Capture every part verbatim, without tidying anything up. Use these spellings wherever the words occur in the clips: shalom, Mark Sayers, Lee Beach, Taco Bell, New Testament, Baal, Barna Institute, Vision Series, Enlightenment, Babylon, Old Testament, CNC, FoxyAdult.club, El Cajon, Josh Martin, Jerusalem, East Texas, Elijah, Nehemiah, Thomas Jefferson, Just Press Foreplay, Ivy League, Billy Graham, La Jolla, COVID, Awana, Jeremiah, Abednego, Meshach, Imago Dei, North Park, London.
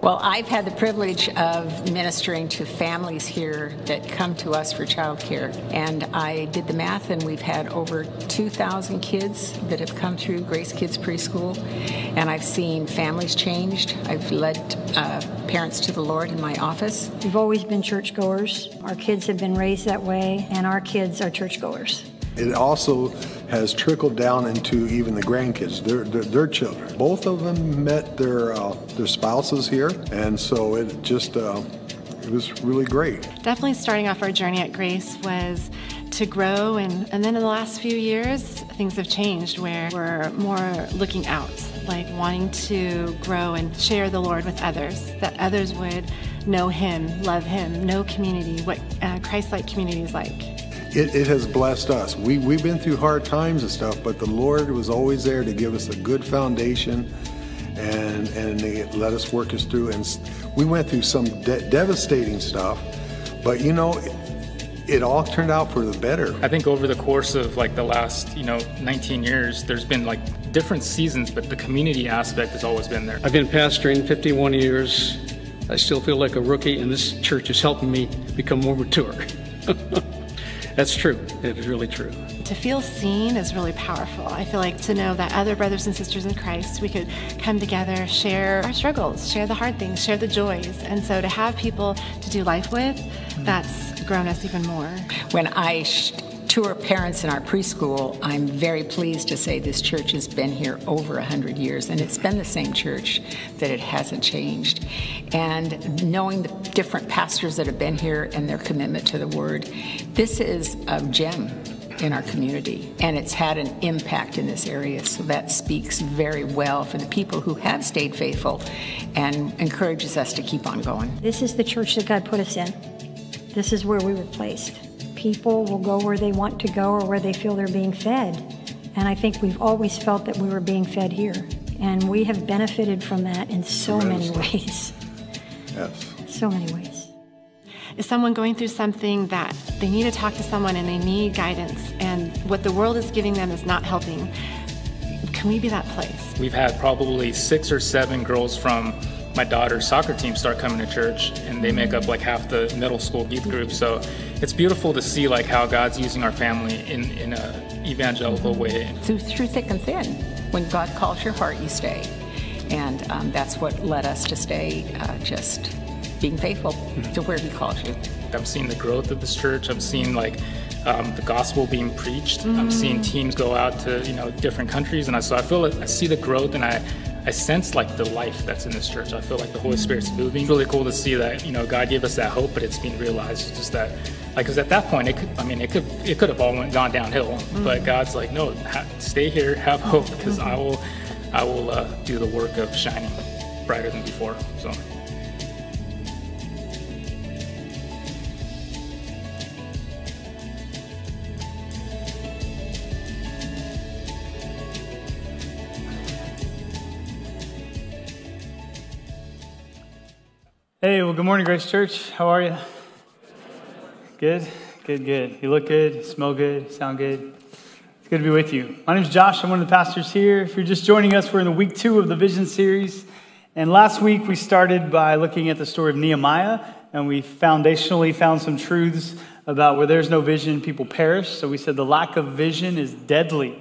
Well, I've had the privilege of ministering to families here that come to us for childcare, and I did the math, and we've had over two thousand kids that have come through Grace Kids Preschool, and I've seen families changed. I've led uh, parents to the Lord in my office. We've always been churchgoers. Our kids have been raised that way, and our kids are churchgoers. It also has trickled down into even the grandkids, their their, their children. Both of them met their uh, their spouses here, and so it just uh, it was really great. Definitely, starting off our journey at Grace was to grow, and and then in the last few years, things have changed where we're more looking out, like wanting to grow and share the Lord with others, that others would know Him, love Him, know community, what uh, Christ-like community is like. It, it has blessed us. We, we've been through hard times and stuff, but the Lord was always there to give us a good foundation and, and they let us work us through. And we went through some de- devastating stuff, but you know, it, it all turned out for the better. I think over the course of like the last, you know, nineteen years, there's been like different seasons, but the community aspect has always been there. I've been pastoring fifty-one years. I still feel like a rookie, and this church is helping me become more mature. That's true. It is really true. To feel seen is really powerful. I feel like to know that other brothers and sisters in Christ, we could come together, share our struggles, share the hard things, share the joys. And so to have people to do life with, that's grown us even more. When I sh- tour parents in our preschool, I'm very pleased to say this church has been here over one hundred years, and it's been the same church, that it hasn't changed. And knowing the different pastors that have been here and their commitment to the Word, this is a gem in our community, and it's had an impact in this area, so that speaks very well for the people who have stayed faithful and encourages us to keep on going. This is the church that God put us in. This is where we were placed. People will go where they want to go or where they feel they're being fed, and I think we've always felt that we were being fed here, and we have benefited from that in so many ways. Yes. So many ways. Is someone going through something that they need to talk to someone and they need guidance, and what the world is giving them is not helping, can we be that place? We've had probably six or seven girls from my daughter's soccer team start coming to church, and they make up like half the middle school youth group. So it's beautiful to see like how God's using our family in in a evangelical way. Through, through thick and thin, when God calls your heart, you stay, and um, that's what led us to stay, uh, just being faithful to where He calls you. I'm seeing the growth of this church. I'm seeing like um, the gospel being preached. Mm. I'm seeing teams go out to you know different countries, and I, so I feel like I see the growth, and I. I sense like the life that's in this church. I feel like the Holy Spirit's moving. It's really cool to see that, you know, God gave us that hope, but it's being realized just that, like, because at that point, it could, I mean, it could, it could have all went, gone downhill, mm-hmm. but God's like, no, ha- stay here, have hope, because mm-hmm. I will, I will uh, do the work of shining brighter than before. So. Hey, well, good morning, Grace Church. How are you? Good? Good, good. You look good, smell good, sound good. It's good to be with you. My name's Josh. I'm one of the pastors here. If you're just joining us, we're in the week two of the Vision Series. And last week, we started by looking at the story of Nehemiah, and we foundationally found some truths about where there's no vision, people perish. So we said the lack of vision is deadly.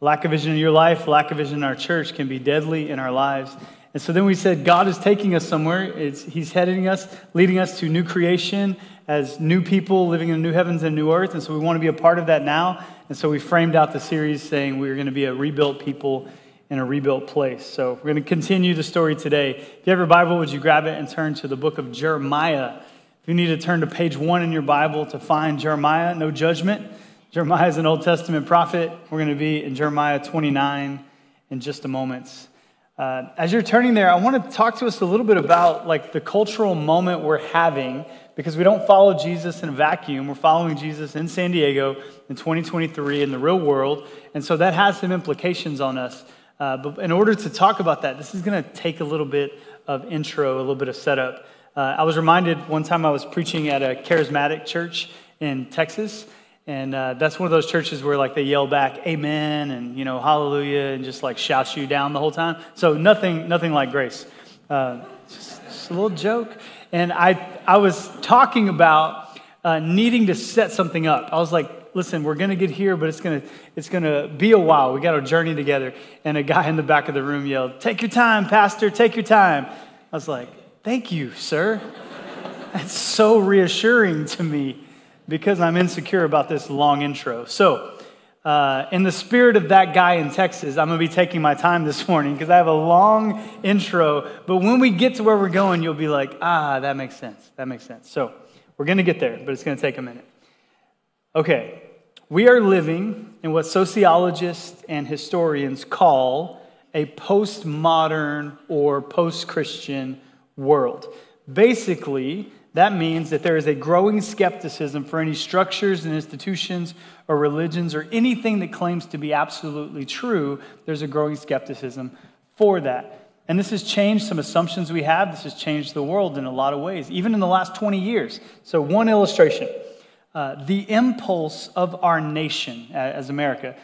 Lack of vision in your life, lack of vision in our church can be deadly in our lives. And so then we said, God is taking us somewhere. It's, he's heading us, leading us to new creation as new people living in new heavens and new earth. And so we want to be a part of that now. And so we framed out the series saying we were going to be a rebuilt people in a rebuilt place. So we're going to continue the story today. If you have your Bible, would you grab it and turn to the book of Jeremiah? If you need to turn to page one in your Bible to find Jeremiah, no judgment. Jeremiah is an Old Testament prophet. We're going to be in Jeremiah twenty-nine in just a moment. Uh, as you're turning there, I want to talk to us a little bit about like the cultural moment we're having, because we don't follow Jesus in a vacuum. We're following Jesus in San Diego in twenty twenty-three in the real world, and so that has some implications on us. Uh, but in order to talk about that, this is going to take a little bit of intro, a little bit of setup. Uh, I was reminded one time I was preaching at a charismatic church in Texas. And uh, that's one of those churches where like they yell back, amen, and, you know, hallelujah, and just like shout you down the whole time. So nothing nothing like Grace. Uh, just, a little joke. And I, I was talking about uh, needing to set something up. I was like, listen, we're going to get here, but it's going to it's going to be a while. We got our journey together. And a guy in the back of the room yelled, "Take your time, Pastor, take your time." I was like, "Thank you, sir." That's so reassuring to me because I'm insecure about this long intro. So uh, in the spirit of that guy in Texas, I'm going to be taking my time this morning because I have a long intro. But when we get to where we're going, you'll be like, ah, that makes sense. That makes sense. So we're going to get there, but it's going to take a minute. Okay, we are living in what sociologists and historians call a postmodern or post-Christian world. Basically, that means that there is a growing skepticism for any structures and institutions or religions or anything that claims to be absolutely true. There's a growing skepticism for that. And this has changed some assumptions we have. This has changed the world in a lot of ways, even in the last twenty years. So one illustration. Uh, the impulse of our nation, as America,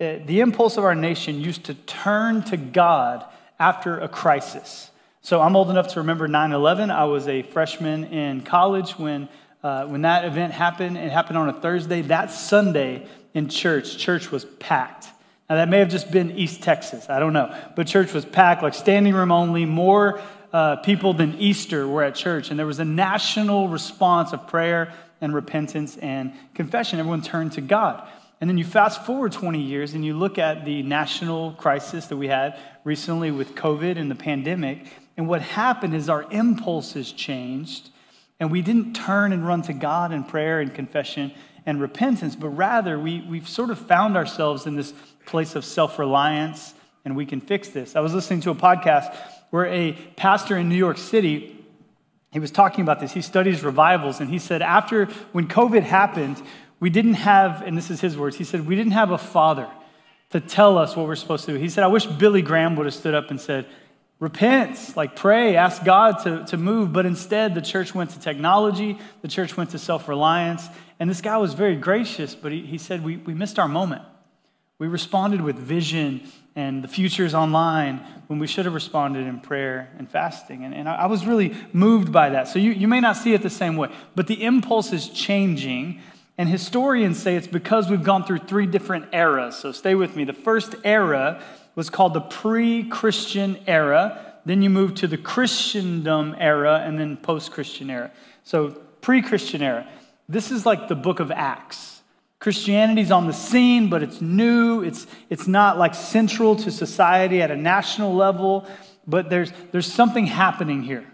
uh, the impulse of our nation used to turn to God after a crisis. So I'm old enough to remember nine eleven. I was a freshman in college when uh, when that event happened. It happened on a Thursday. That Sunday in church, church was packed. Now, that may have just been East Texas. I don't know. But church was packed, like standing room only, more uh, people than Easter were at church. And there was a national response of prayer and repentance and confession. Everyone turned to God. And then you fast forward twenty years and you look at the national crisis that we had recently with COVID and the pandemic. And what happened is our impulses changed, and we didn't turn and run to God in prayer and confession and repentance, but rather we, we've sort of found ourselves in this place of self-reliance, and we can fix this. I was listening to a podcast where a pastor in New York City, he was talking about this. He studies revivals, and he said after, when COVID happened, we didn't have, and this is his words, he said, we didn't have a father to tell us what we're supposed to do. He said, I wish Billy Graham would have stood up and said, repent, like pray, ask God to, to move. But instead, the church went to technology, the church went to self-reliance, and this guy was very gracious, but he, he said, we, we missed our moment. We responded with vision and the future's online when we should have responded in prayer and fasting. And, and I was really moved by that. So you, you may not see it the same way, but the impulse is changing. And historians say it's because we've gone through three different eras. So stay with me. The first era was called the pre-Christian era. Then you move to the Christendom era and then post-Christian era. So pre-Christian era. This is like the book of Acts. Christianity's on the scene, but it's new. It's it's not like central to society at a national level, but there's there's something happening here.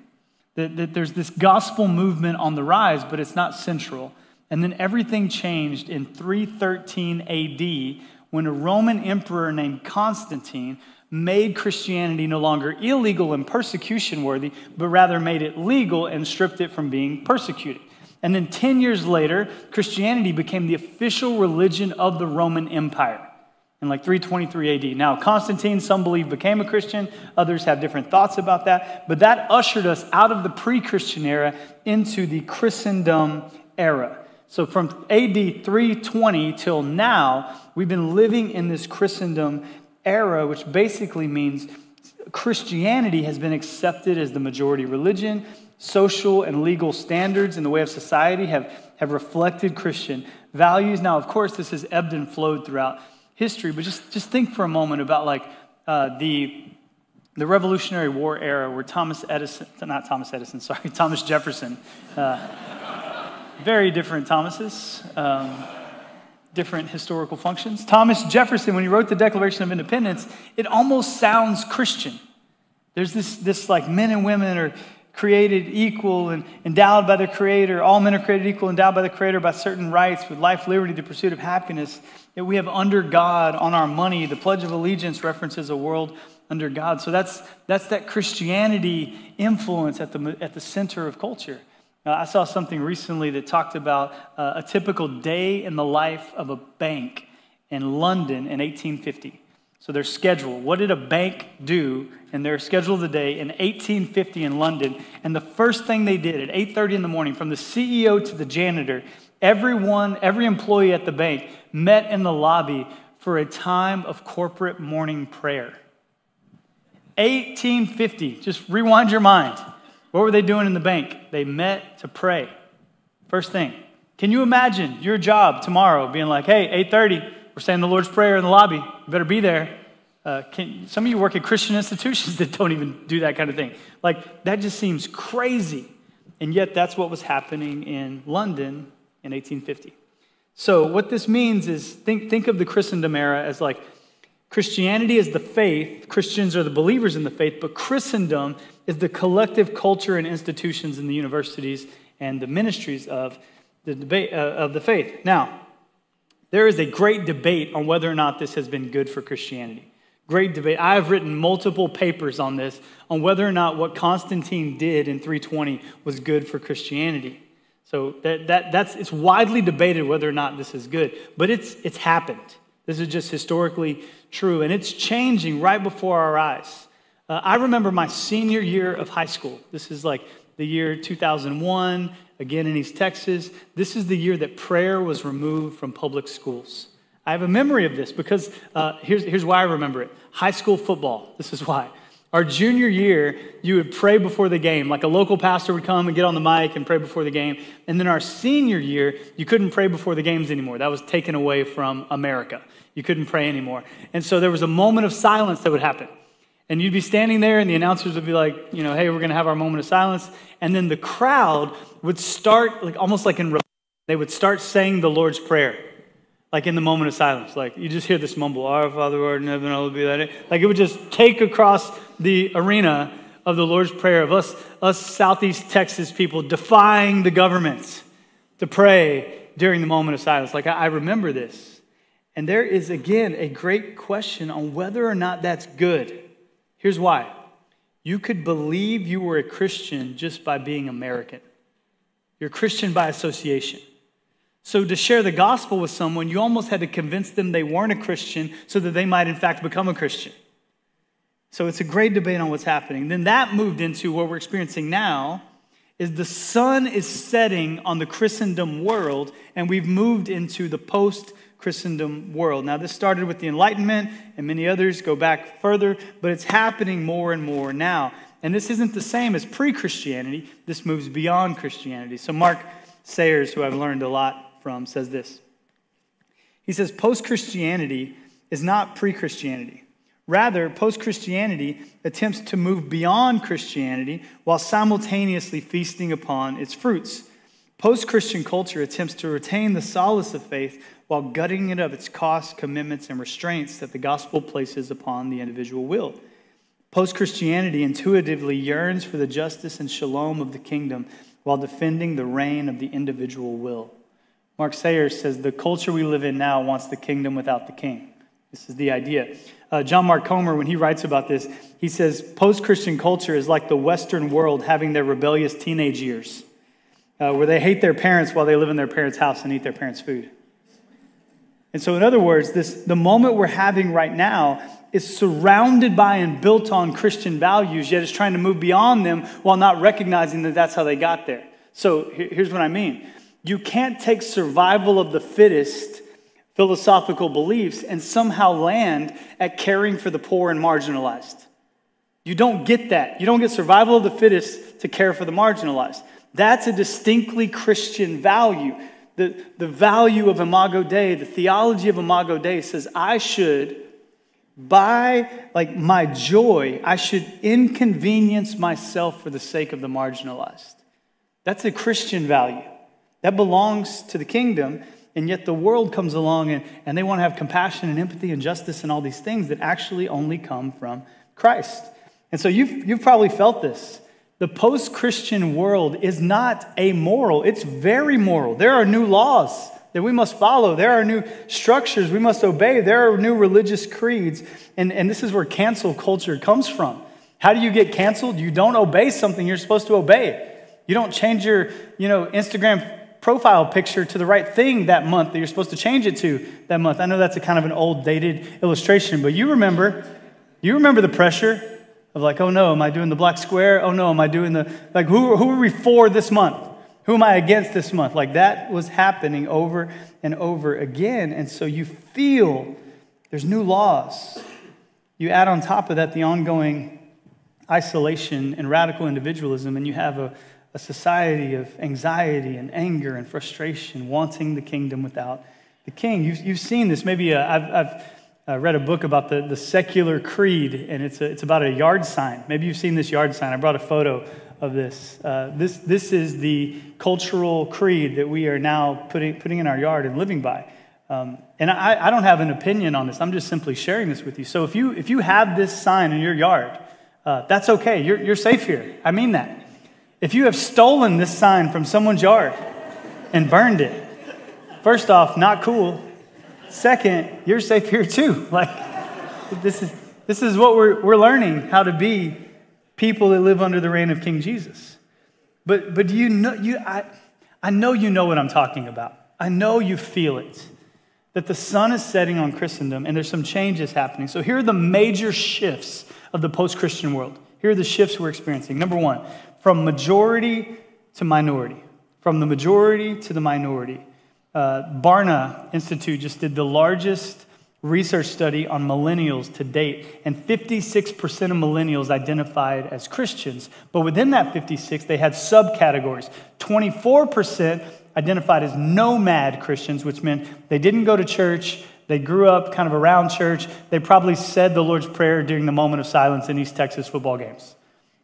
That, that there's this gospel movement on the rise, but it's not central. And then everything changed in three thirteen A D when a Roman emperor named Constantine made Christianity no longer illegal and persecution worthy, but rather made it legal and stripped it from being persecuted. And then ten years later, Christianity became the official religion of the Roman Empire in like three twenty-three A D. Now, Constantine, some believe, became a Christian. Others have different thoughts about that. But that ushered us out of the pre-Christian era into the Christendom era. So from A D three twenty till now, we've been living in this Christendom era, which basically means Christianity has been accepted as the majority religion. Social and legal standards in the way of society have, have reflected Christian values. Now, of course, this has ebbed and flowed throughout history, but just, just think for a moment about like uh, the, the Revolutionary War era where Thomas Edison, not Thomas Edison, sorry, Thomas Jefferson, uh, very different Thomases, um, different historical functions. Thomas Jefferson, when he wrote the Declaration of Independence, it almost sounds Christian. There's this, this like men and women are created equal and endowed by the Creator. All men are created equal, endowed by the Creator by certain rights, with life, liberty, the pursuit of happiness, that we have under God on our money. The Pledge of Allegiance references a world under God. So that's that's that Christianity influence at the, at the center of culture. Now, I saw something recently that talked about uh, a typical day in the life of a bank in London in eighteen fifty. So their schedule. What did a bank do in their schedule of the day in eighteen fifty in London? And the first thing they did at eight thirty in the morning, from the C E O to the janitor, everyone, every employee at the bank met in the lobby for a time of corporate morning prayer. eighteen fifty. Just rewind your mind. What were they doing in the bank? They met to pray. First thing, can you imagine your job tomorrow being like, hey, eight thirty, we're saying the Lord's Prayer in the lobby. You better be there. Uh, can, some of you work at Christian institutions that don't even do that kind of thing. Like, that just seems crazy. And yet that's what was happening in London in eighteen fifty. So what this means is think, think of the Christendom era as like Christianity is the faith, Christians are the believers in the faith, but Christendom is the collective culture and institutions in the universities and the ministries of the debate uh, of the faith. Now, there is a great debate on whether or not this has been good for Christianity. Great debate. I have written multiple papers on this, on whether or not what Constantine did in three twenty was good for Christianity. So that, that that's it's widely debated whether or not this is good, but it's it's happened. This is just historically true, and it's changing right before our eyes. Uh, I remember my senior year of high school. This is like the year two thousand one, again in East Texas. This is the year that prayer was removed from public schools. I have a memory of this because uh, here's, here's why I remember it. High school football, this is why. Our junior year, you would pray before the game. Like a local pastor would come and get on the mic and pray before the game. And then our senior year, you couldn't pray before the games anymore. That was taken away from America. You couldn't pray anymore. And so there was a moment of silence that would happen. And you'd be standing there and the announcers would be like, you know, hey, we're going to have our moment of silence. And then the crowd would start, like almost like in, they would start saying the Lord's Prayer. Like in the moment of silence, like you just hear this mumble, our Father, who art in heaven, hallowed be thy name. Like it would just take across the arena of the Lord's Prayer of us, us Southeast Texas people defying the governments to pray during the moment of silence. Like I, I remember this. And there is, again, a great question on whether or not that's good. Here's why. You could believe you were a Christian just by being American. You're a Christian by association. So to share the gospel with someone, you almost had to convince them they weren't a Christian so that they might, in fact, become a Christian. So it's a great debate on what's happening. Then that moved into what we're experiencing now is the sun is setting on the Christendom world, and we've moved into the post-Christendom world. Now, this started with the Enlightenment, and many others go back further, but it's happening more and more now. And this isn't the same as pre-Christianity. This moves beyond Christianity. So Mark Sayers, who I've learned a lot from, says this. He says, post-Christianity is not pre-Christianity. Rather, post-Christianity attempts to move beyond Christianity while simultaneously feasting upon its fruits. Post-Christian culture attempts to retain the solace of faith while gutting it of its costs, commitments, and restraints that the gospel places upon the individual will. Post-Christianity intuitively yearns for the justice and shalom of the kingdom while defending the reign of the individual will. Mark Sayers says, the culture we live in now wants the kingdom without the king. This is the idea. Uh, John Mark Comer, when he writes about this, he says, post-Christian culture is like the Western world having their rebellious teenage years, uh, where they hate their parents while they live in their parents' house and eat their parents' food. And so in other words, this the moment we're having right now is surrounded by and built on Christian values, yet it's trying to move beyond them while not recognizing that that's how they got there. So here's what I mean. You can't take survival of the fittest philosophical beliefs and somehow land at caring for the poor and marginalized. You don't get that. You don't get survival of the fittest to care for the marginalized. That's a distinctly Christian value. The, the value of Imago Dei, the theology of Imago Dei says I should, by like my joy, I should inconvenience myself for the sake of the marginalized. That's a Christian value. That belongs to the kingdom, and yet the world comes along and, and they want to have compassion and empathy and justice and all these things that actually only come from Christ. And so you've, you've probably felt this. The post-Christian world is not amoral. It's very moral. There are new laws that we must follow. There are new structures we must obey. There are new religious creeds. And, and this is where cancel culture comes from. How do you get canceled? You don't obey something you're supposed to obey. You don't change your, you know, Instagram profile picture to the right thing that month that you're supposed to change it to that month. I know that's a kind of an old dated illustration, but you remember, you remember the pressure of like, oh no, am I doing the black square? Oh no, am I doing the, like who, who are we for this month? Who am I against this month? Like that was happening over and over again. And so you feel there's new laws. You add on top of that the ongoing isolation and radical individualism, and you have a, a society of anxiety and anger and frustration, wanting the kingdom without the king. You've, you've seen this. Maybe a, I've, I've I read a book about the, the secular creed, and it's a, it's about a yard sign. Maybe you've seen this yard sign. I brought a photo of this. Uh, this this is the cultural creed that we are now putting putting in our yard and living by. Um, and I, I don't have an opinion on this. I'm just simply sharing this with you. So if you if you have this sign in your yard, uh, that's okay. You're you're safe here. I mean that. If you have stolen this sign from someone's yard and burned it, first off, not cool. Second, you're safe here too. Like this is this is what we're we're learning how to be people that live under the reign of King Jesus. But but do you know you I I know you know what I'm talking about. I know you feel it. That the sun is setting on Christendom and there's some changes happening. So here are the major shifts of the post-Christian world. Here are the shifts we're experiencing. Number one, from majority to minority. From the majority to the minority. Uh, Barna Institute just did the largest research study on millennials to date, and fifty-six percent of millennials identified as Christians. But within that fifty-six, they had subcategories. twenty-four percent identified as nomad Christians, which meant they didn't go to church, they grew up kind of around church, they probably said the Lord's Prayer during the moment of silence in East Texas football games.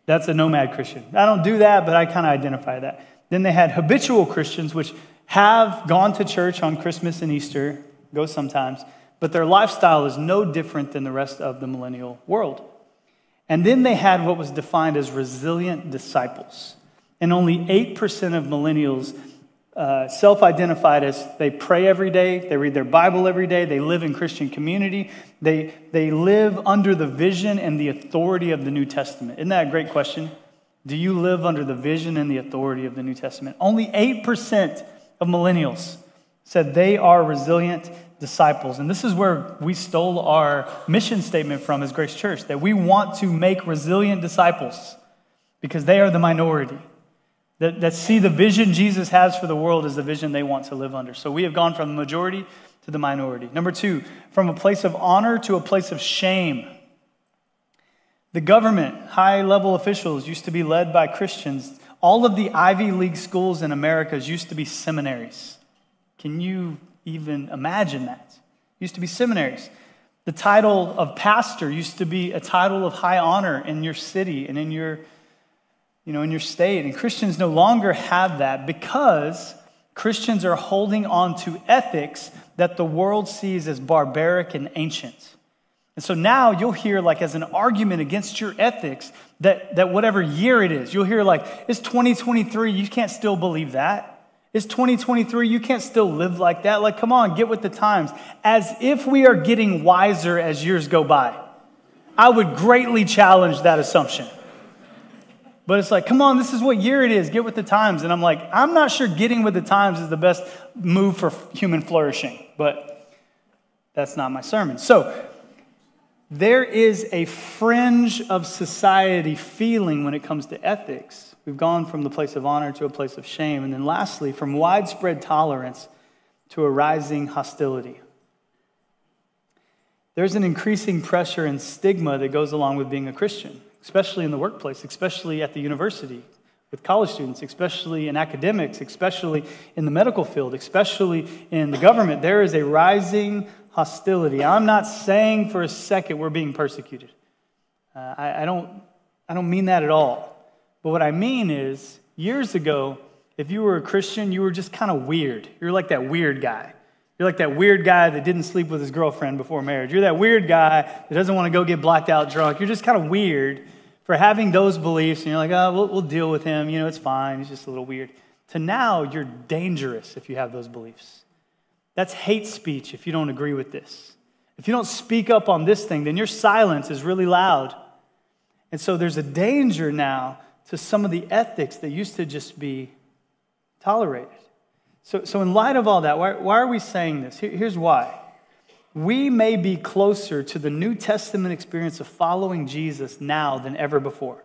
That's a nomad Christian. I don't do that, but I kind of identify that. Then they had habitual Christians, which have gone to church on Christmas and Easter, go sometimes, but their lifestyle is no different than the rest of the millennial world. And then they had what was defined as resilient disciples. And only eight percent of millennials uh, self-identified as they pray every day, they read their Bible every day, they live in Christian community, they, they live under the vision and the authority of the New Testament. Isn't that a great question? Do you live under the vision and the authority of the New Testament? Only eight percent of millennials said they are resilient disciples. And this is where we stole our mission statement from as Grace Church, that we want to make resilient disciples because they are the minority that, that see the vision Jesus has for the world as the vision they want to live under. So we have gone from the majority to the minority. Number two, from a place of honor to a place of shame. The government, high-level officials used to be led by Christians. All of the Ivy League schools in America used to be seminaries. Can you even imagine that? Used to be seminaries. The title of pastor used to be a title of high honor in your city and in your, you know, in your state. And Christians no longer have that because Christians are holding on to ethics that the world sees as barbaric and ancient. And so now you'll hear, like, as an argument against your ethics, that, that whatever year it is, you'll hear, like, it's twenty twenty-three, you can't still believe that. It's twenty twenty-three, you can't still live like that. Like, come on, get with the times. As if we are getting wiser as years go by. I would greatly challenge that assumption. But it's like, come on, this is what year it is, get with the times. And I'm like, I'm not sure getting with the times is the best move for human flourishing. But that's not my sermon. So there is a fringe of society feeling when it comes to ethics. We've gone from the place of honor to a place of shame. And then lastly, from widespread tolerance to a rising hostility. There's an increasing pressure and stigma that goes along with being a Christian, especially in the workplace, especially at the university, with college students, especially in academics, especially in the medical field, especially in the government. There is a rising hostility. I'm not saying for a second we're being persecuted. Uh, I, I don't I don't mean that at all. But what I mean is, years ago, if you were a Christian, you were just kind of weird. You're like that weird guy. You're like that weird guy that didn't sleep with his girlfriend before marriage. You're that weird guy that doesn't want to go get blacked out drunk. You're just kind of weird for having those beliefs. And you're like, oh, we'll, we'll deal with him. You know, it's fine. He's just a little weird. To now, you're dangerous if you have those beliefs. That's hate speech if you don't agree with this. If you don't speak up on this thing, then your silence is really loud. And so there's a danger now to some of the ethics that used to just be tolerated. So, so in light of all that, why, why are we saying this? Here, here's why. We may be closer to the New Testament experience of following Jesus now than ever before.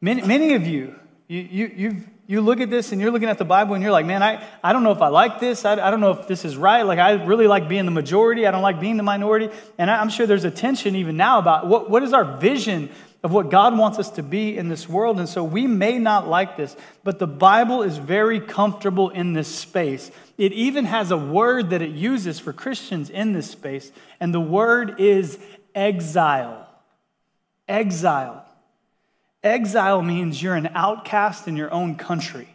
Many, many of you, you, you you've You look at this and you're looking at the Bible and you're like, man, I, I don't know if I like this. I, I don't know if this is right. Like, I really like being the majority. I don't like being the minority. And I, I'm sure there's a tension even now about what, what is our vision of what God wants us to be in this world. And so we may not like this, but the Bible is very comfortable in this space. It even has a word that it uses for Christians in this space, and the word is exile. Exile. Exile means you're an outcast in your own country.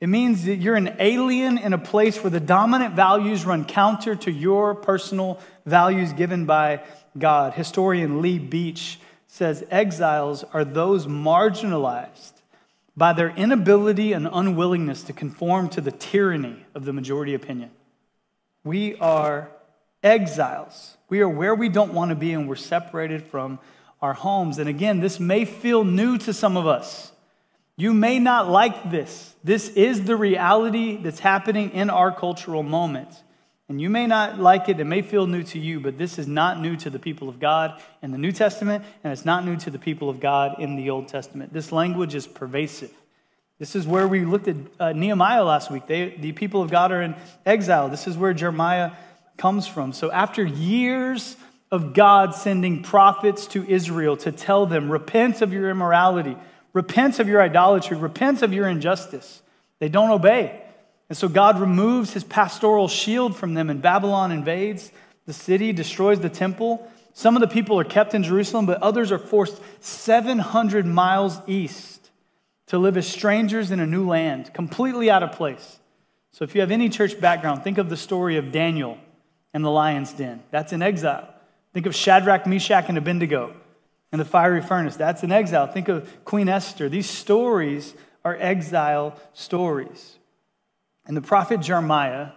It means that you're an alien in a place where the dominant values run counter to your personal values given by God. Historian Lee Beach says exiles are those marginalized by their inability and unwillingness to conform to the tyranny of the majority opinion. We are exiles. We are where we don't want to be, and we're separated from our homes. And again, this may feel new to some of us. You may not like this. This is the reality that's happening in our cultural moment. And you may not like it. It may feel new to you, but this is not new to the people of God in the New Testament, and it's not new to the people of God in the Old Testament. This language is pervasive. This is where we looked at uh, Nehemiah last week. They, the people of God are in exile. This is where Jeremiah comes from. So after years of God sending prophets to Israel to tell them, repent of your immorality, repent of your idolatry, repent of your injustice, they don't obey. And so God removes his pastoral shield from them, and Babylon invades the city, destroys the temple. Some of the people are kept in Jerusalem, but others are forced seven hundred miles east to live as strangers in a new land, completely out of place. So if you have any church background, think of the story of Daniel and the lion's den. That's in exile. Think of Shadrach, Meshach, and Abednego in the fiery furnace. That's in exile. Think of Queen Esther. These stories are exile stories. And the prophet Jeremiah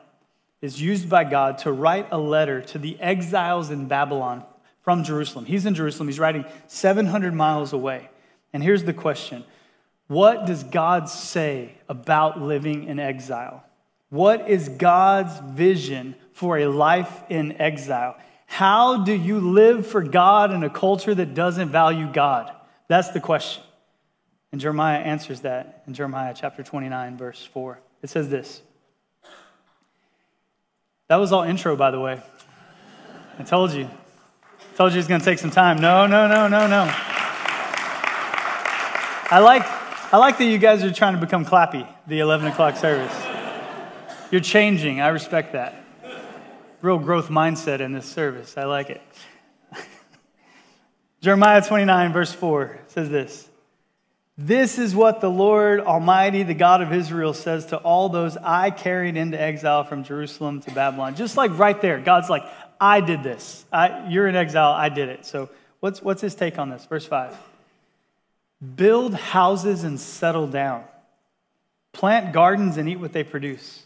is used by God to write a letter to the exiles in Babylon from Jerusalem. He's in Jerusalem. He's writing seven hundred miles away. And here's the question. What does God say about living in exile? What is God's vision for a life in exile? How do you live for God in a culture that doesn't value God? That's the question. And Jeremiah answers that in Jeremiah chapter twenty-nine, verse four. It says this. That was all intro, by the way. I told you. I told you it's going to take some time. No, no, no, no, no. I like, I like that you guys are trying to become clappy, the eleven o'clock service. You're changing. I respect that. Real growth mindset in this service. I like it. Jeremiah twenty-nine, verse four says this. This is what the Lord Almighty, the God of Israel, says to all those I carried into exile from Jerusalem to Babylon. Just like right there, God's like, I did this. I, you're in exile, I did it. So what's, what's his take on this? Verse five. Build houses and settle down. Plant gardens and eat what they produce.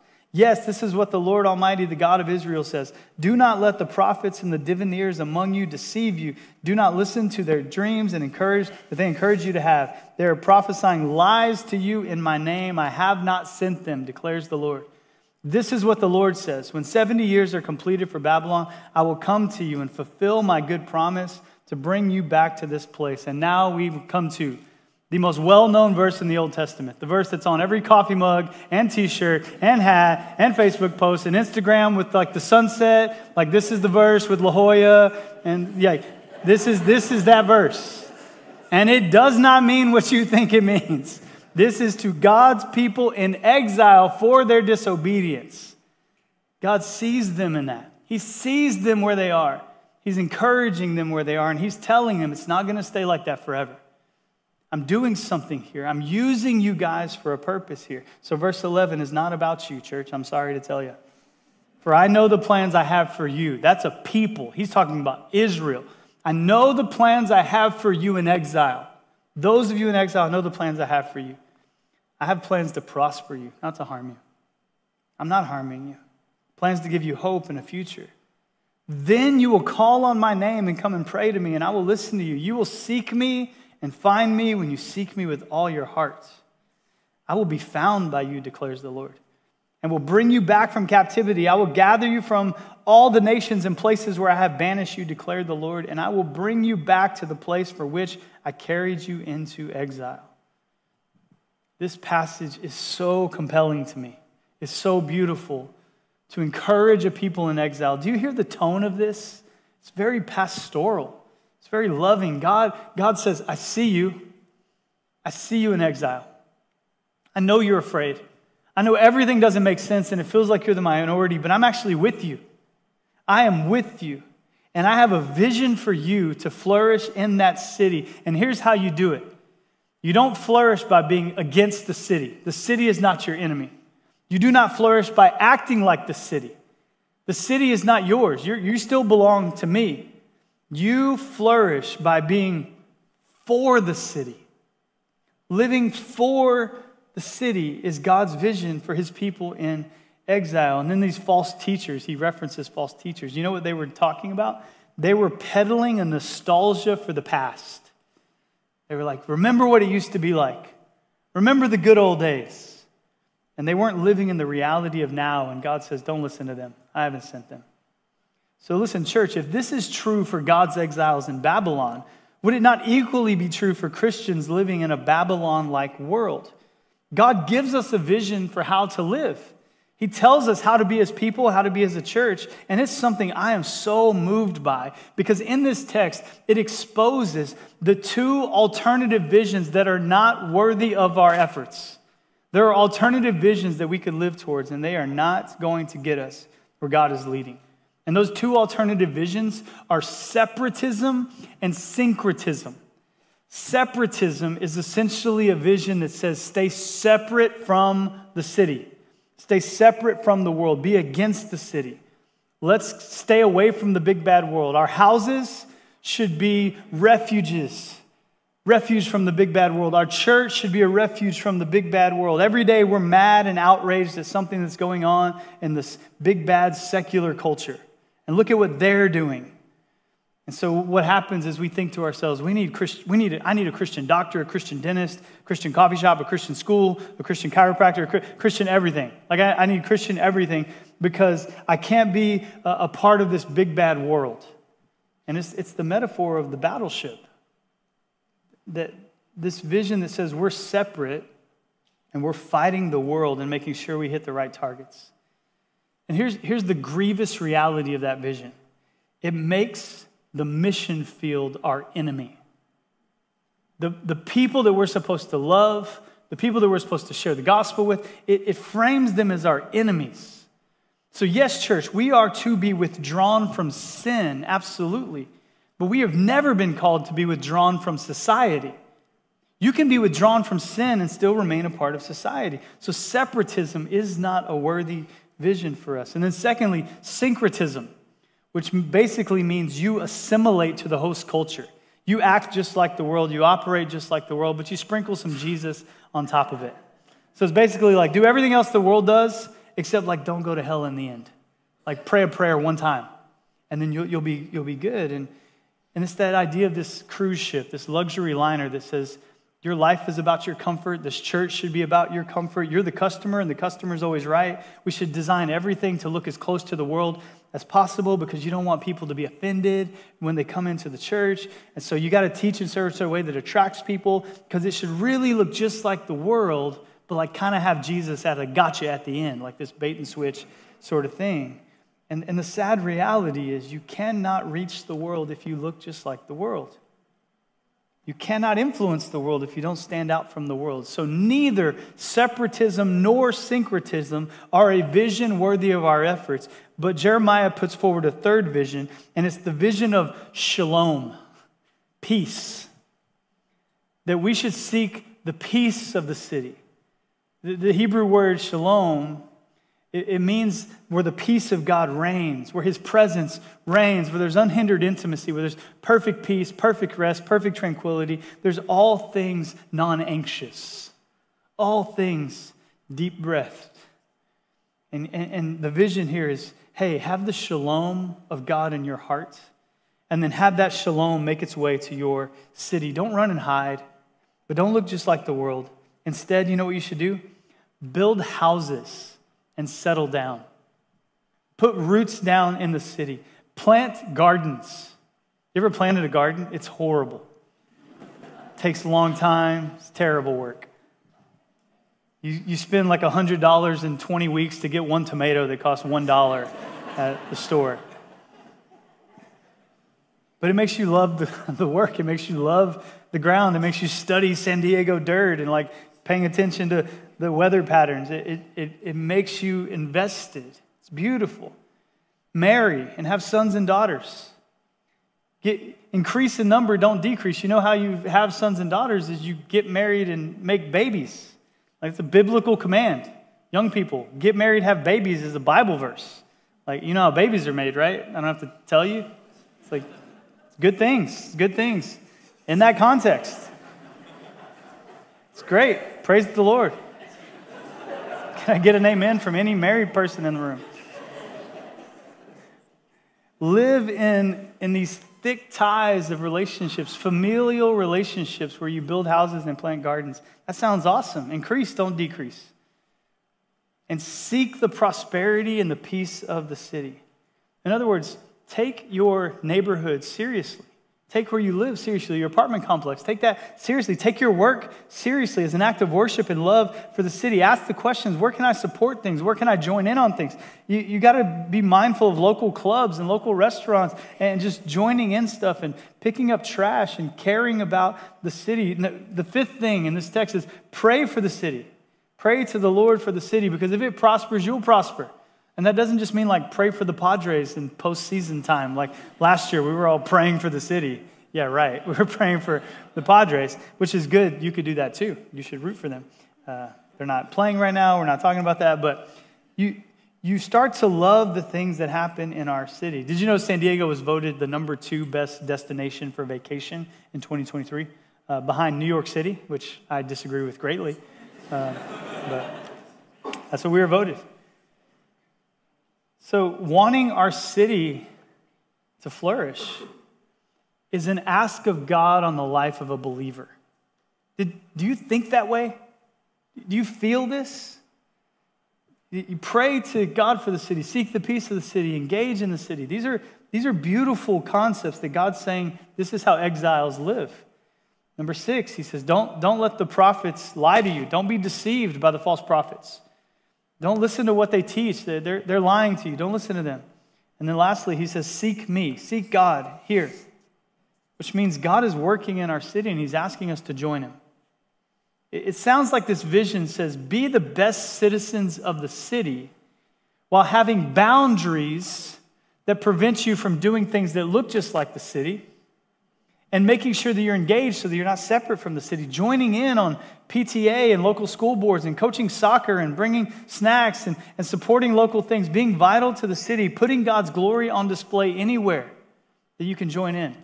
Yes, this is what the Lord Almighty, the God of Israel, says. Do not let the prophets and the diviners among you deceive you. Do not listen to their dreams and encourage that they encourage you to have. They are prophesying lies to you in my name. I have not sent them, declares the Lord. This is what the Lord says. When seventy years are completed for Babylon, I will come to you and fulfill my good promise to bring you back to this place. And now we've come to the most well-known verse in the Old Testament, the verse that's on every coffee mug and t-shirt and hat and Facebook post and Instagram with like the sunset. Like this is the verse with La Jolla. And yeah, this is, this is that verse. And it does not mean what you think it means. This is to God's people in exile for their disobedience. God sees them in that. He sees them where they are. He's encouraging them where they are, and he's telling them it's not going to stay like that forever. I'm doing something here. I'm using you guys for a purpose here. So verse eleven is not about you, church. I'm sorry to tell you. For I know the plans I have for you. That's a people. He's talking about Israel. I know the plans I have for you in exile. Those of you in exile, I know the plans I have for you. I have plans to prosper you, not to harm you. I'm not harming you. Plans to give you hope and a future. Then you will call on my name and come and pray to me, and I will listen to you. You will seek me and find me when you seek me with all your heart. I will be found by you, declares the Lord. and will bring you back from captivity. I will gather you from all the nations and places where I have banished you, declared the Lord, and I will bring you back to the place for which I carried you into exile. This passage is so compelling to me. It's so beautiful to encourage a people in exile. Do you hear the tone of this? It's very pastoral. It's very loving. God, God says, I see you. I see you in exile. I know you're afraid. I know everything doesn't make sense and it feels like you're the minority, but I'm actually with you. I am with you. And I have a vision for you to flourish in that city. And here's how you do it. You don't flourish by being against the city. The city is not your enemy. You do not flourish by acting like the city. The city is not yours. You're, you still belong to me. You flourish by being for the city. Living for the city is God's vision for his people in exile. And then these false teachers, he references false teachers. You know what they were talking about? They were peddling a nostalgia for the past. They were like, remember what it used to be like. Remember the good old days. And they weren't living in the reality of now. And God says, don't listen to them. I haven't sent them. So listen, church, if this is true for God's exiles in Babylon, would it not equally be true for Christians living in a Babylon-like world? God gives us a vision for how to live. He tells us how to be his people, how to be as a church. And it's something I am so moved by, because in this text, it exposes the two alternative visions that are not worthy of our efforts. There are alternative visions that we could live towards, and they are not going to get us where God is leading. And those two alternative visions are separatism and syncretism. Separatism is essentially a vision that says stay separate from the city. Stay separate from the world. Be against the city. Let's stay away from the big bad world. Our houses should be refuges. Refuge from the big bad world. Our church should be a refuge from the big bad world. Every day we're mad and outraged at something that's going on in this big bad secular culture. And look at what they're doing. And so what happens is we think to ourselves, we need Christ, we need a, I need a Christian doctor, a Christian dentist, a Christian coffee shop, a Christian school, a Christian chiropractor, a Christian everything. Like I, I need Christian everything because I can't be a, a part of this big bad world. And it's it's the metaphor of the battleship. That this vision that says we're separate and we're fighting the world and making sure we hit the right targets. And here's here's the grievous reality of that vision. It makes the mission field our enemy. The, the people that we're supposed to love, the people that we're supposed to share the gospel with, it, it frames them as our enemies. So yes, church, we are to be withdrawn from sin, absolutely. But we have never been called to be withdrawn from society. You can be withdrawn from sin and still remain a part of society. So separatism is not a worthy vision for us. And then secondly, syncretism, which basically means you assimilate to the host culture. You act just like the world, you operate just like the world, but you sprinkle some Jesus on top of it. So it's basically like, do everything else the world does, except like don't go to hell in the end. Like pray a prayer one time, and then you'll, you'll, be, you'll be good. And, and it's that idea of this cruise ship, this luxury liner that says, your life is about your comfort. This church should be about your comfort. You're the customer, and the customer's always right. We should design everything to look as close to the world as possible because you don't want people to be offended when they come into the church. And so you got to teach and serve in a way that attracts people because it should really look just like the world, but like kind of have Jesus at a gotcha at the end, like this bait and switch sort of thing. And, and the sad reality is you cannot reach the world if you look just like the world. You cannot influence the world if you don't stand out from the world. So neither separatism nor syncretism are a vision worthy of our efforts. But Jeremiah puts forward a third vision, and it's the vision of shalom, peace. That we should seek the peace of the city. The, the Hebrew word shalom, it, it means where the peace of God reigns, where his presence reigns, where there's unhindered intimacy, where there's perfect peace, perfect rest, perfect tranquility. There's all things non-anxious, all things deep breath. And, and, and the vision here is, hey, have the shalom of God in your heart, and then have that shalom make its way to your city. Don't run and hide, but don't look just like the world. Instead, you know what you should do? Build houses and settle down. Put roots down in the city. Plant gardens. You ever planted a garden? It's horrible. It takes a long time. It's terrible work. You, you spend like one hundred dollars in twenty weeks to get one tomato that costs one dollar at the store. But it makes you love the, the work. It makes you love the ground. It makes you study San Diego dirt and like paying attention to the weather patterns. It, it, it makes you invested. It's beautiful. Marry and have sons and daughters. Get, increase in number, don't decrease. You know how you have sons and daughters is you get married and make babies. Like it's a biblical command. Young people, get married, have babies is a Bible verse. Like, you know how babies are made, right? I don't have to tell you. It's like good things, good things. In that context, it's great. Praise the Lord. Can I get an amen from any married person in the room? Live in, in these thick ties of relationships, familial relationships where you build houses and plant gardens. That sounds awesome. Increase, don't decrease. And seek the prosperity and the peace of the city. In other words, take your neighborhood seriously. Take where you live seriously, your apartment complex. Take that seriously. Take your work seriously as an act of worship and love for the city. Ask the questions, where can I support things? Where can I join in on things? You, you got to be mindful of local clubs and local restaurants and just joining in stuff and picking up trash and caring about the city. The fifth thing in this text is pray for the city. Pray to the Lord for the city, because if it prospers, you'll prosper. And that doesn't just mean like pray for the Padres in postseason time. Like last year, we were all praying for the city. Yeah, right. We were praying for the Padres, which is good. You could do that too. You should root for them. Uh, they're not playing right now. We're not talking about that. But you you start to love the things that happen in our city. Did you know San Diego was voted the number two best destination for vacation in twenty twenty-three, uh, behind New York City, which I disagree with greatly. Uh, but that's what we were voted. So wanting our city to flourish is an ask of God on the life of a believer. Did, do you think that way? Do you feel this? You pray to God for the city, seek the peace of the city, engage in the city. These are, these are beautiful concepts that God's saying, this is how exiles live. Number six, he says, don't, don't let the prophets lie to you. Don't be deceived by the false prophets. Don't listen to what they teach. They're, they're, they're lying to you. Don't listen to them. And then lastly, he says, seek me. Seek God here, which means God is working in our city and he's asking us to join him. It, it sounds like this vision says, be the best citizens of the city while having boundaries that prevent you from doing things that look just like the city, and making sure that you're engaged so that you're not separate from the city, joining in on P T A and local school boards and coaching soccer and bringing snacks and, and supporting local things, being vital to the city, putting God's glory on display anywhere that you can join in.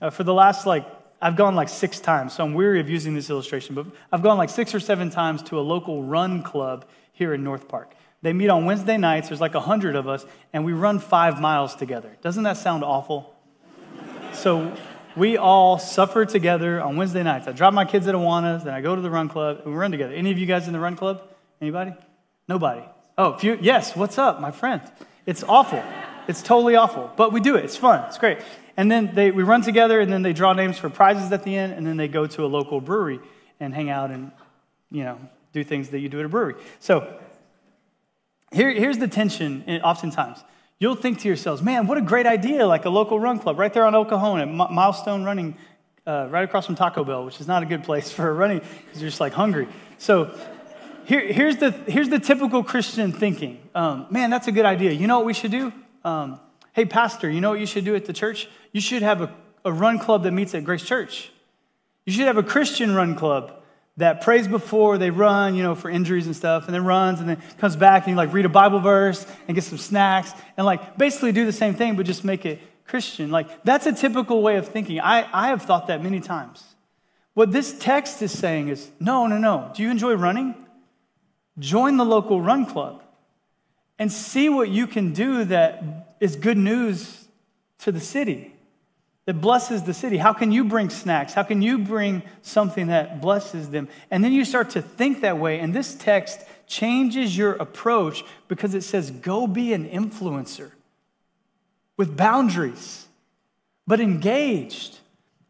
Uh, for the last, like, I've gone like six times, so I'm weary of using this illustration, but I've gone like six or seven times to a local run club here in North Park. They meet on Wednesday nights, there's like a hundred of us, and we run five miles together. Doesn't that sound awful? So we all suffer together on Wednesday nights. I drop my kids at Awana's, then I go to the run club, and we run together. Any of you guys in the run club? Anybody? Nobody. Oh, if you, yes, what's up, my friend? It's awful. It's totally awful, but we do it. It's fun. It's great. And then they, we run together, and then they draw names for prizes at the end, and then they go to a local brewery and hang out and, you know, do things that you do at a brewery. So here, here's the tension oftentimes. You'll think to yourselves, man, what a great idea, like a local run club right there on El Cajon at Milestone Running, uh, right across from Taco Bell, which is not a good place for running because you're just like hungry. So here, here's the here's the typical Christian thinking. Um, man, that's a good idea. You know what we should do? Um, hey, pastor, you know what you should do at the church? You should have a, a run club that meets at Grace Church. You should have a Christian run club that prays before they run, you know, for injuries and stuff, and then runs and then comes back and you like read a Bible verse and get some snacks and like basically do the same thing, but just make it Christian. Like that's a typical way of thinking. I, I have thought that many times. What this text is saying is, no, no, no. Do you enjoy running? Join the local run club and see what you can do that is good news to the city, that blesses the city. How can you bring snacks? How can you bring something that blesses them? And then you start to think that way. And this text changes your approach because it says, go be an influencer with boundaries, but engaged.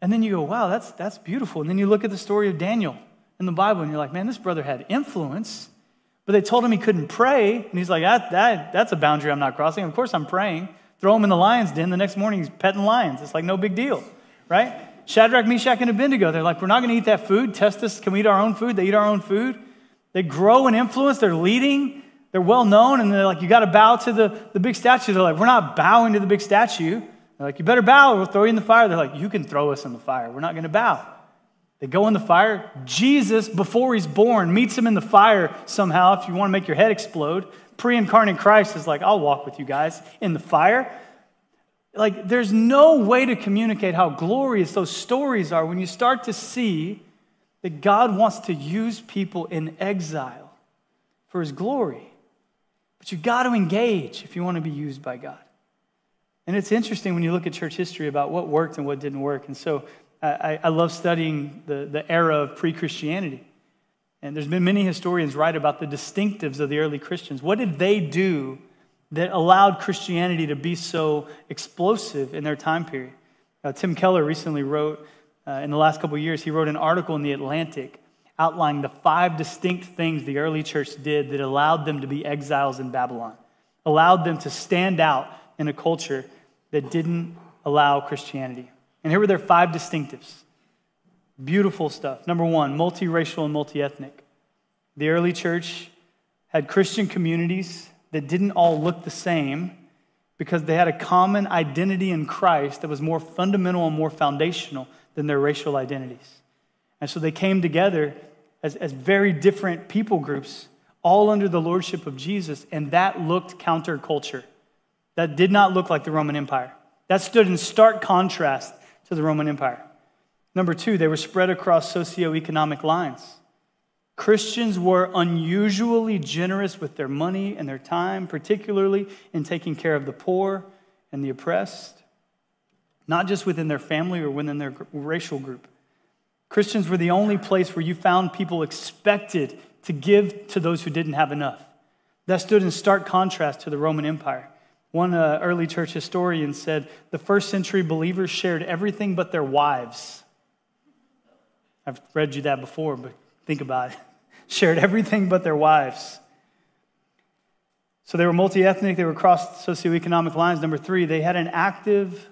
And then you go, wow, that's, that's beautiful. And then you look at the story of Daniel in the Bible, and you're like, man, this brother had influence, but they told him he couldn't pray. And he's like, that, that, that's a boundary I'm not crossing. Of course I'm praying. Throw him in the lion's den. The next morning he's petting lions. It's like no big deal, right? Shadrach, Meshach, and Abednego, they're like, we're not going to eat that food. Test us. Can we eat our own food? They eat our own food. They grow in influence. They're leading. They're well known. And they're like, you got to bow to the, the big statue. They're like, we're not bowing to the big statue. They're like, you better bow or we'll throw you in the fire. They're like, you can throw us in the fire. We're not going to bow. They go in the fire. Jesus, before he's born, meets him in the fire somehow, if you want to make your head explode. Pre-incarnate Christ is like, I'll walk with you guys in the fire. Like, there's no way to communicate how glorious those stories are when you start to see that God wants to use people in exile for his glory. But you've got to engage if you want to be used by God. And it's interesting when you look at church history about what worked and what didn't work. And so I, I love studying the, the era of pre-Christianity. And there's been many historians write about the distinctives of the early Christians. What did they do that allowed Christianity to be so explosive in their time period? Uh, Tim Keller recently wrote, uh, in the last couple of years, he wrote an article in The Atlantic outlining the five distinct things the early church did that allowed them to be exiles in Babylon, allowed them to stand out in a culture that didn't allow Christianity. And here were their five distinctives. Beautiful stuff. Number one, multiracial and multiethnic. The early church had Christian communities that didn't all look the same because they had a common identity in Christ that was more fundamental and more foundational than their racial identities. And so they came together as, as very different people groups, all under the lordship of Jesus, and that looked counterculture. That did not look like the Roman Empire. That stood in stark contrast to the Roman Empire. Number two, they were spread across socioeconomic lines. Christians were unusually generous with their money and their time, particularly in taking care of the poor and the oppressed, not just within their family or within their racial group. Christians were the only place where you found people expected to give to those who didn't have enough. That stood in stark contrast to the Roman Empire. One uh, early church historian said, the first century believers shared everything but their wives. I've read you that before, but think about it. Shared everything but their wives. So they were multi-ethnic, they were across socioeconomic lines. Number three, they had an active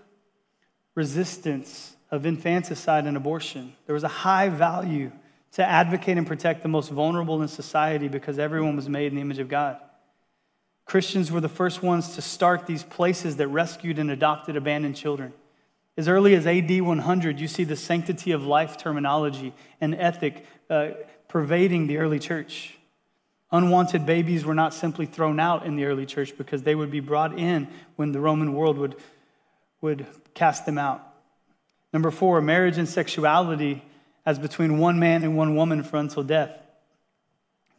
resistance of infanticide and abortion. There was a high value to advocate and protect the most vulnerable in society because everyone was made in the image of God. Christians were the first ones to start these places that rescued and adopted abandoned children. As early as A D one hundred, you see the sanctity of life terminology and ethic uh, pervading the early church. Unwanted babies were not simply thrown out in the early church because they would be brought in when the Roman world would, would cast them out. Number four, marriage and sexuality as between one man and one woman for until death.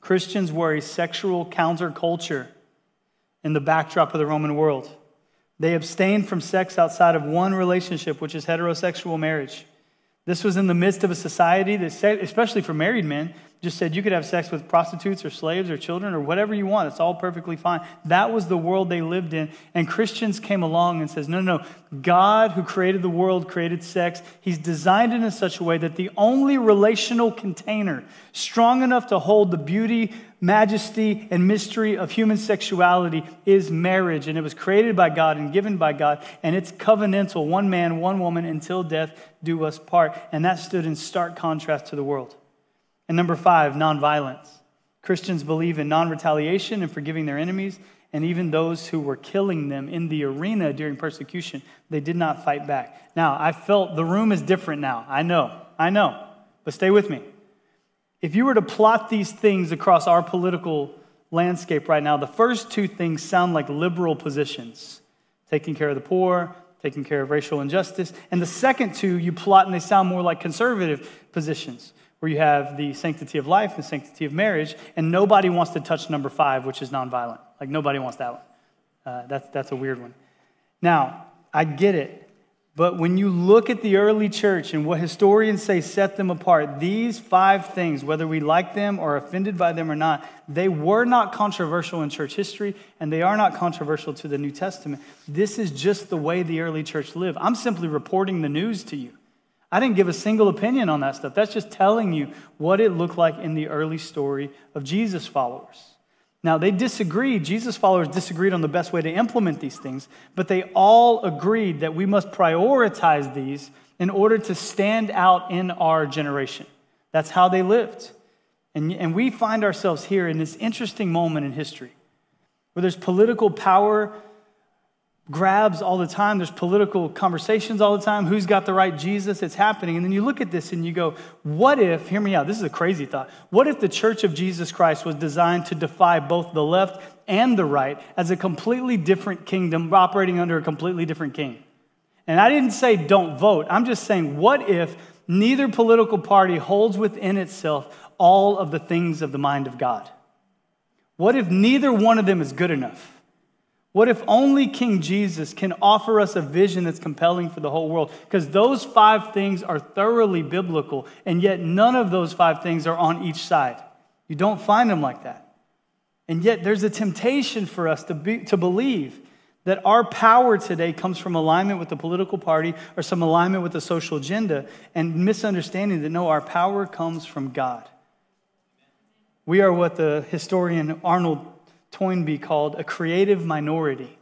Christians were a sexual counterculture in the backdrop of the Roman world. They abstained from sex outside of one relationship, which is heterosexual marriage. This was in the midst of a society that, especially for married men, just said you could have sex with prostitutes or slaves or children or whatever you want. It's all perfectly fine. That was the world they lived in. And Christians came along and says, no, no, no. God, who created the world, created sex. He's designed it in such a way that the only relational container strong enough to hold the beauty, majesty, and mystery of human sexuality is marriage. And it was created by God and given by God. And it's covenantal. One man, one woman, until death do us part. And that stood in stark contrast to the world. And number five, nonviolence. Christians believe in non-retaliation and forgiving their enemies, and even those who were killing them in the arena during persecution, they did not fight back. Now, I felt the room is different now. I know, I know, but stay with me. If you were to plot these things across our political landscape right now, the first two things sound like liberal positions, taking care of the poor, taking care of racial injustice, and the second two you plot and they sound more like conservative positions, where you have the sanctity of life and the sanctity of marriage, and nobody wants to touch number five, which is nonviolent. Like, nobody wants that one. Uh, that's, that's a weird one. Now, I get it. But when you look at the early church and what historians say set them apart, these five things, whether we like them or offended by them or not, they were not controversial in church history, and they are not controversial to the New Testament. This is just the way the early church lived. I'm simply reporting the news to you. I didn't give a single opinion on that stuff. That's just telling you what it looked like in the early story of Jesus' followers. Now, they disagreed. Jesus' followers disagreed on the best way to implement these things, but they all agreed that we must prioritize these in order to stand out in our generation. That's how they lived. And, and we find ourselves here in this interesting moment in history where there's political power grabs all the time. There's political conversations all the time. Who's got the right Jesus? It's happening. And then you look at this and you go, what if, hear me out, this is a crazy thought. What if the Church of Jesus Christ was designed to defy both the left and the right as a completely different kingdom operating under a completely different king? And I didn't say don't vote. I'm just saying, what if neither political party holds within itself all of the things of the mind of God? What if neither one of them is good enough? What if only King Jesus can offer us a vision that's compelling for the whole world? Because those five things are thoroughly biblical, and yet none of those five things are on each side. You don't find them like that. And yet there's a temptation for us to be, to believe that our power today comes from alignment with the political party or some alignment with the social agenda, and misunderstanding that no, our power comes from God. We are what the historian Arnold Toynbee called a creative minority,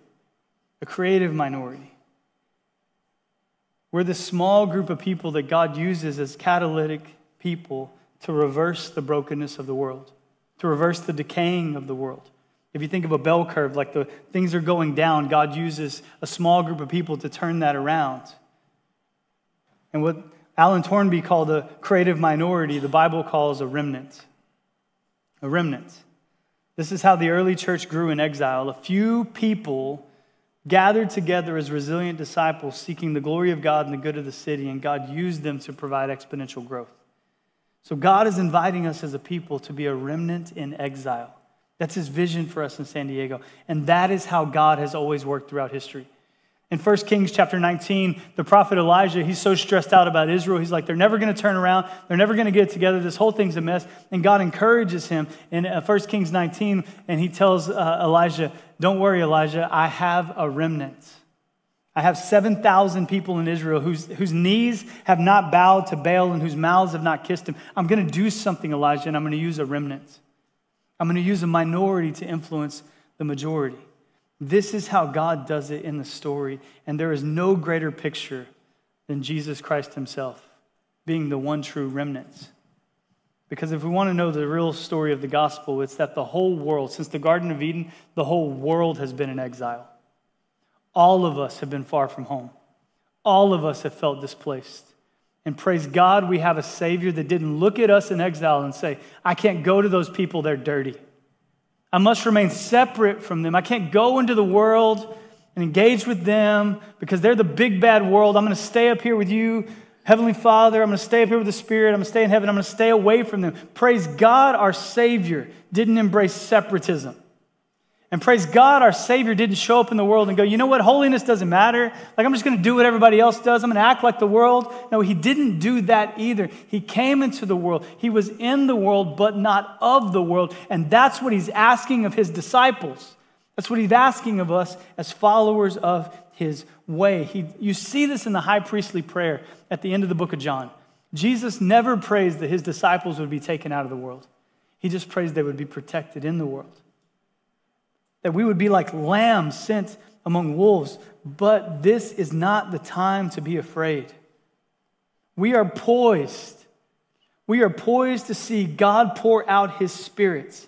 a creative minority. We're the small group of people that God uses as catalytic people to reverse the brokenness of the world, to reverse the decaying of the world. If you think of a bell curve, like the things are going down, God uses a small group of people to turn that around. And what Alan Toynbee called a creative minority, the Bible calls a remnant, a remnant. This is how the early church grew in exile. A few people gathered together as resilient disciples seeking the glory of God and the good of the city, and God used them to provide exponential growth. So God is inviting us as a people to be a remnant in exile. That's his vision for us in San Diego, and that is how God has always worked throughout history. In First Kings chapter nineteen, the prophet Elijah, he's so stressed out about Israel. He's like, they're never going to turn around. They're never going to get it together. This whole thing's a mess. And God encourages him in First Kings nineteen, and he tells uh, Elijah, don't worry, Elijah, I have a remnant. I have seven thousand people in Israel whose, whose knees have not bowed to Baal and whose mouths have not kissed him. I'm going to do something, Elijah, and I'm going to use a remnant. I'm going to use a minority to influence the majority. This is how God does it in the story, and there is no greater picture than Jesus Christ himself being the one true remnant. Because if we want to know the real story of the gospel, it's that the whole world, since the Garden of Eden, the whole world has been in exile. All of us have been far from home. All of us have felt displaced. And praise God, we have a Savior that didn't look at us in exile and say, I can't go to those people, they're dirty. I must remain separate from them. I can't go into the world and engage with them because they're the big bad world. I'm going to stay up here with you, Heavenly Father. I'm going to stay up here with the Spirit. I'm going to stay in heaven. I'm going to stay away from them. Praise God, our Savior didn't embrace separatism. And praise God, our Savior didn't show up in the world and go, you know what, holiness doesn't matter. Like, I'm just going to do what everybody else does. I'm going to act like the world. No, he didn't do that either. He came into the world. He was in the world, but not of the world. And that's what he's asking of his disciples. That's what he's asking of us as followers of his way. He, you see this in the high priestly prayer at the end of the book of John. Jesus never prays that his disciples would be taken out of the world. He just prays they would be protected in the world. That we would be like lambs sent among wolves. But this is not the time to be afraid. We are poised. We are poised to see God pour out his Spirit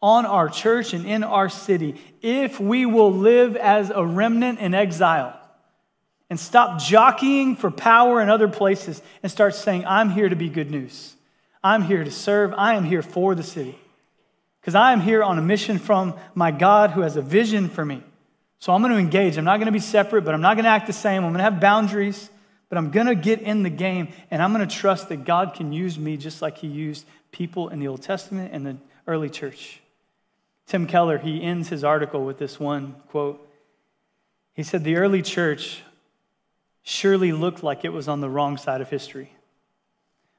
on our church and in our city if we will live as a remnant in exile and stop jockeying for power in other places and start saying, I'm here to be good news. I'm here to serve. I am here for the city. Because I am here on a mission from my God who has a vision for me. So I'm going to engage. I'm not going to be separate, but I'm not going to act the same. I'm going to have boundaries, but I'm going to get in the game, and I'm going to trust that God can use me just like he used people in the Old Testament and the early church. Tim Keller, he ends his article with this one quote. He said, the early church surely looked like it was on the wrong side of history.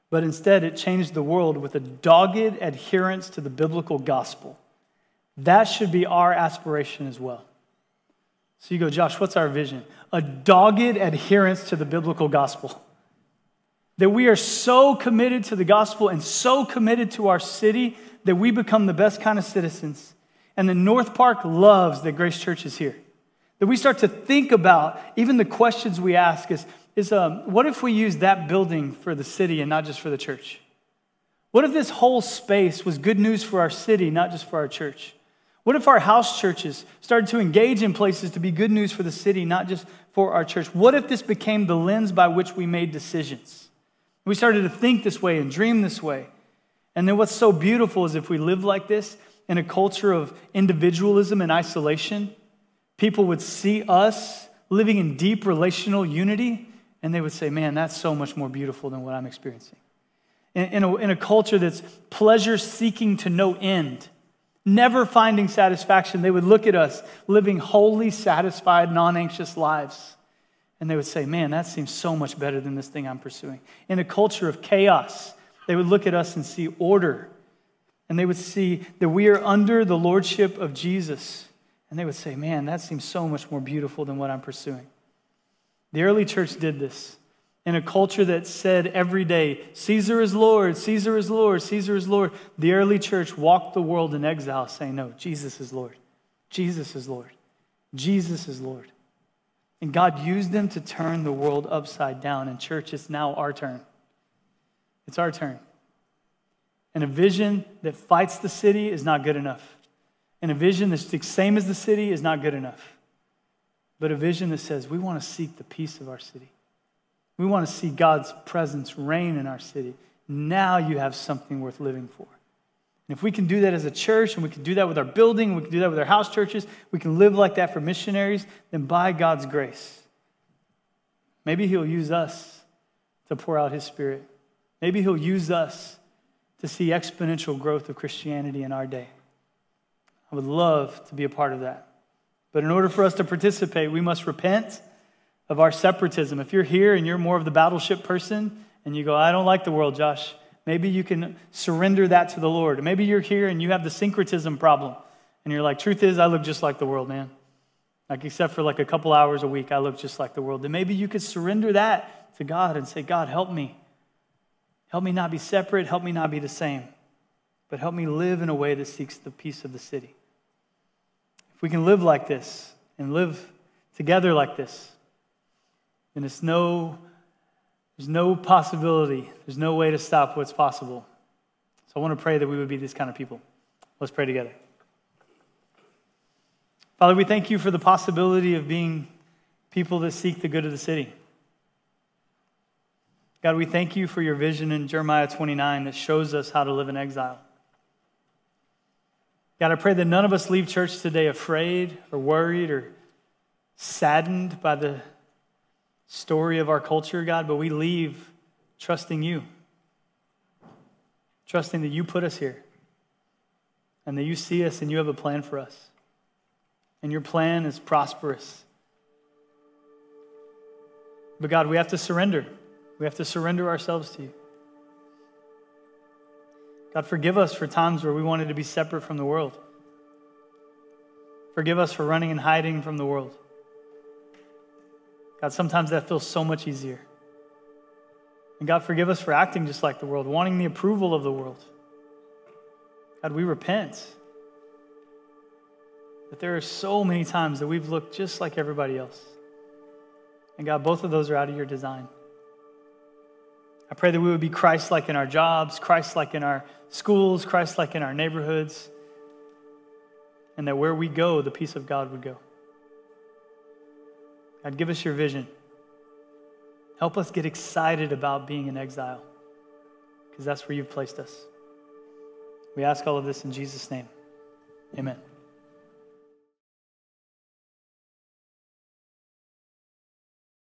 But instead, it changed the world with a dogged adherence to the biblical gospel. That should be our aspiration as well. So you go, Josh, what's our vision? A dogged adherence to the biblical gospel. That we are so committed to the gospel and so committed to our city that we become the best kind of citizens. And the North Park loves that Grace Church is here. That we start to think about, even the questions we ask is, is um, what if we use that building for the city and not just for the church? What if this whole space was good news for our city, not just for our church? What if our house churches started to engage in places to be good news for the city, not just for our church? What if this became the lens by which we made decisions? We started to think this way and dream this way. And then what's so beautiful is if we live like this in a culture of individualism and isolation, people would see us living in deep relational unity, and they would say, man, that's so much more beautiful than what I'm experiencing. In, in, a, in a culture that's pleasure-seeking to no end, never finding satisfaction, they would look at us living wholly satisfied, non-anxious lives, and they would say, man, that seems so much better than this thing I'm pursuing. In a culture of chaos, they would look at us and see order, and they would see that we are under the lordship of Jesus. And they would say, man, that seems so much more beautiful than what I'm pursuing. The early church did this in a culture that said every day, Caesar is Lord, Caesar is Lord, Caesar is Lord. The early church walked the world in exile saying, no, Jesus is Lord. Jesus is Lord. Jesus is Lord. And God used them to turn the world upside down. And church, it's now our turn. It's our turn. And a vision that fights the city is not good enough. And a vision that's the same as the city is not good enough. But a vision that says we want to seek the peace of our city. We want to see God's presence reign in our city. Now you have something worth living for. And if we can do that as a church, and we can do that with our building, we can do that with our house churches, we can live like that for missionaries, then by God's grace, maybe he'll use us to pour out his spirit. Maybe he'll use us to see exponential growth of Christianity in our day. I would love to be a part of that. But in order for us to participate, we must repent of our separatism. If you're here and you're more of the battleship person and you go, I don't like the world, Josh, maybe you can surrender that to the Lord. Maybe you're here and you have the syncretism problem and you're like, truth is, I look just like the world, man. Like except for like a couple hours a week, I look just like the world. Then maybe you could surrender that to God and say, God, help me. Help me not be separate. Help me not be the same. But help me live in a way that seeks the peace of the city. If we can live like this and live together like this, then it's no, there's no possibility, there's no way to stop what's possible. So I want to pray that we would be these kind of people. Let's pray together. Father, we thank you for the possibility of being people that seek the good of the city. God, we thank you for your vision in Jeremiah twenty-nine that shows us how to live in exile. God, I pray that none of us leave church today afraid or worried or saddened by the story of our culture, God, but we leave trusting you, trusting that you put us here and that you see us and you have a plan for us. And your plan is prosperous. But God, we have to surrender. We have to surrender ourselves to you. God, forgive us for times where we wanted to be separate from the world. Forgive us for running and hiding from the world. God, sometimes that feels so much easier. And God, forgive us for acting just like the world, wanting the approval of the world. God, we repent that there are so many times that we've looked just like everybody else. And God, both of those are out of your design. I pray that we would be Christ-like in our jobs, Christ-like in our schools, Christ-like in our neighborhoods, and that where we go, the peace of God would go. God, give us your vision. Help us get excited about being in exile, because that's where you've placed us. We ask all of this in Jesus' name. Amen.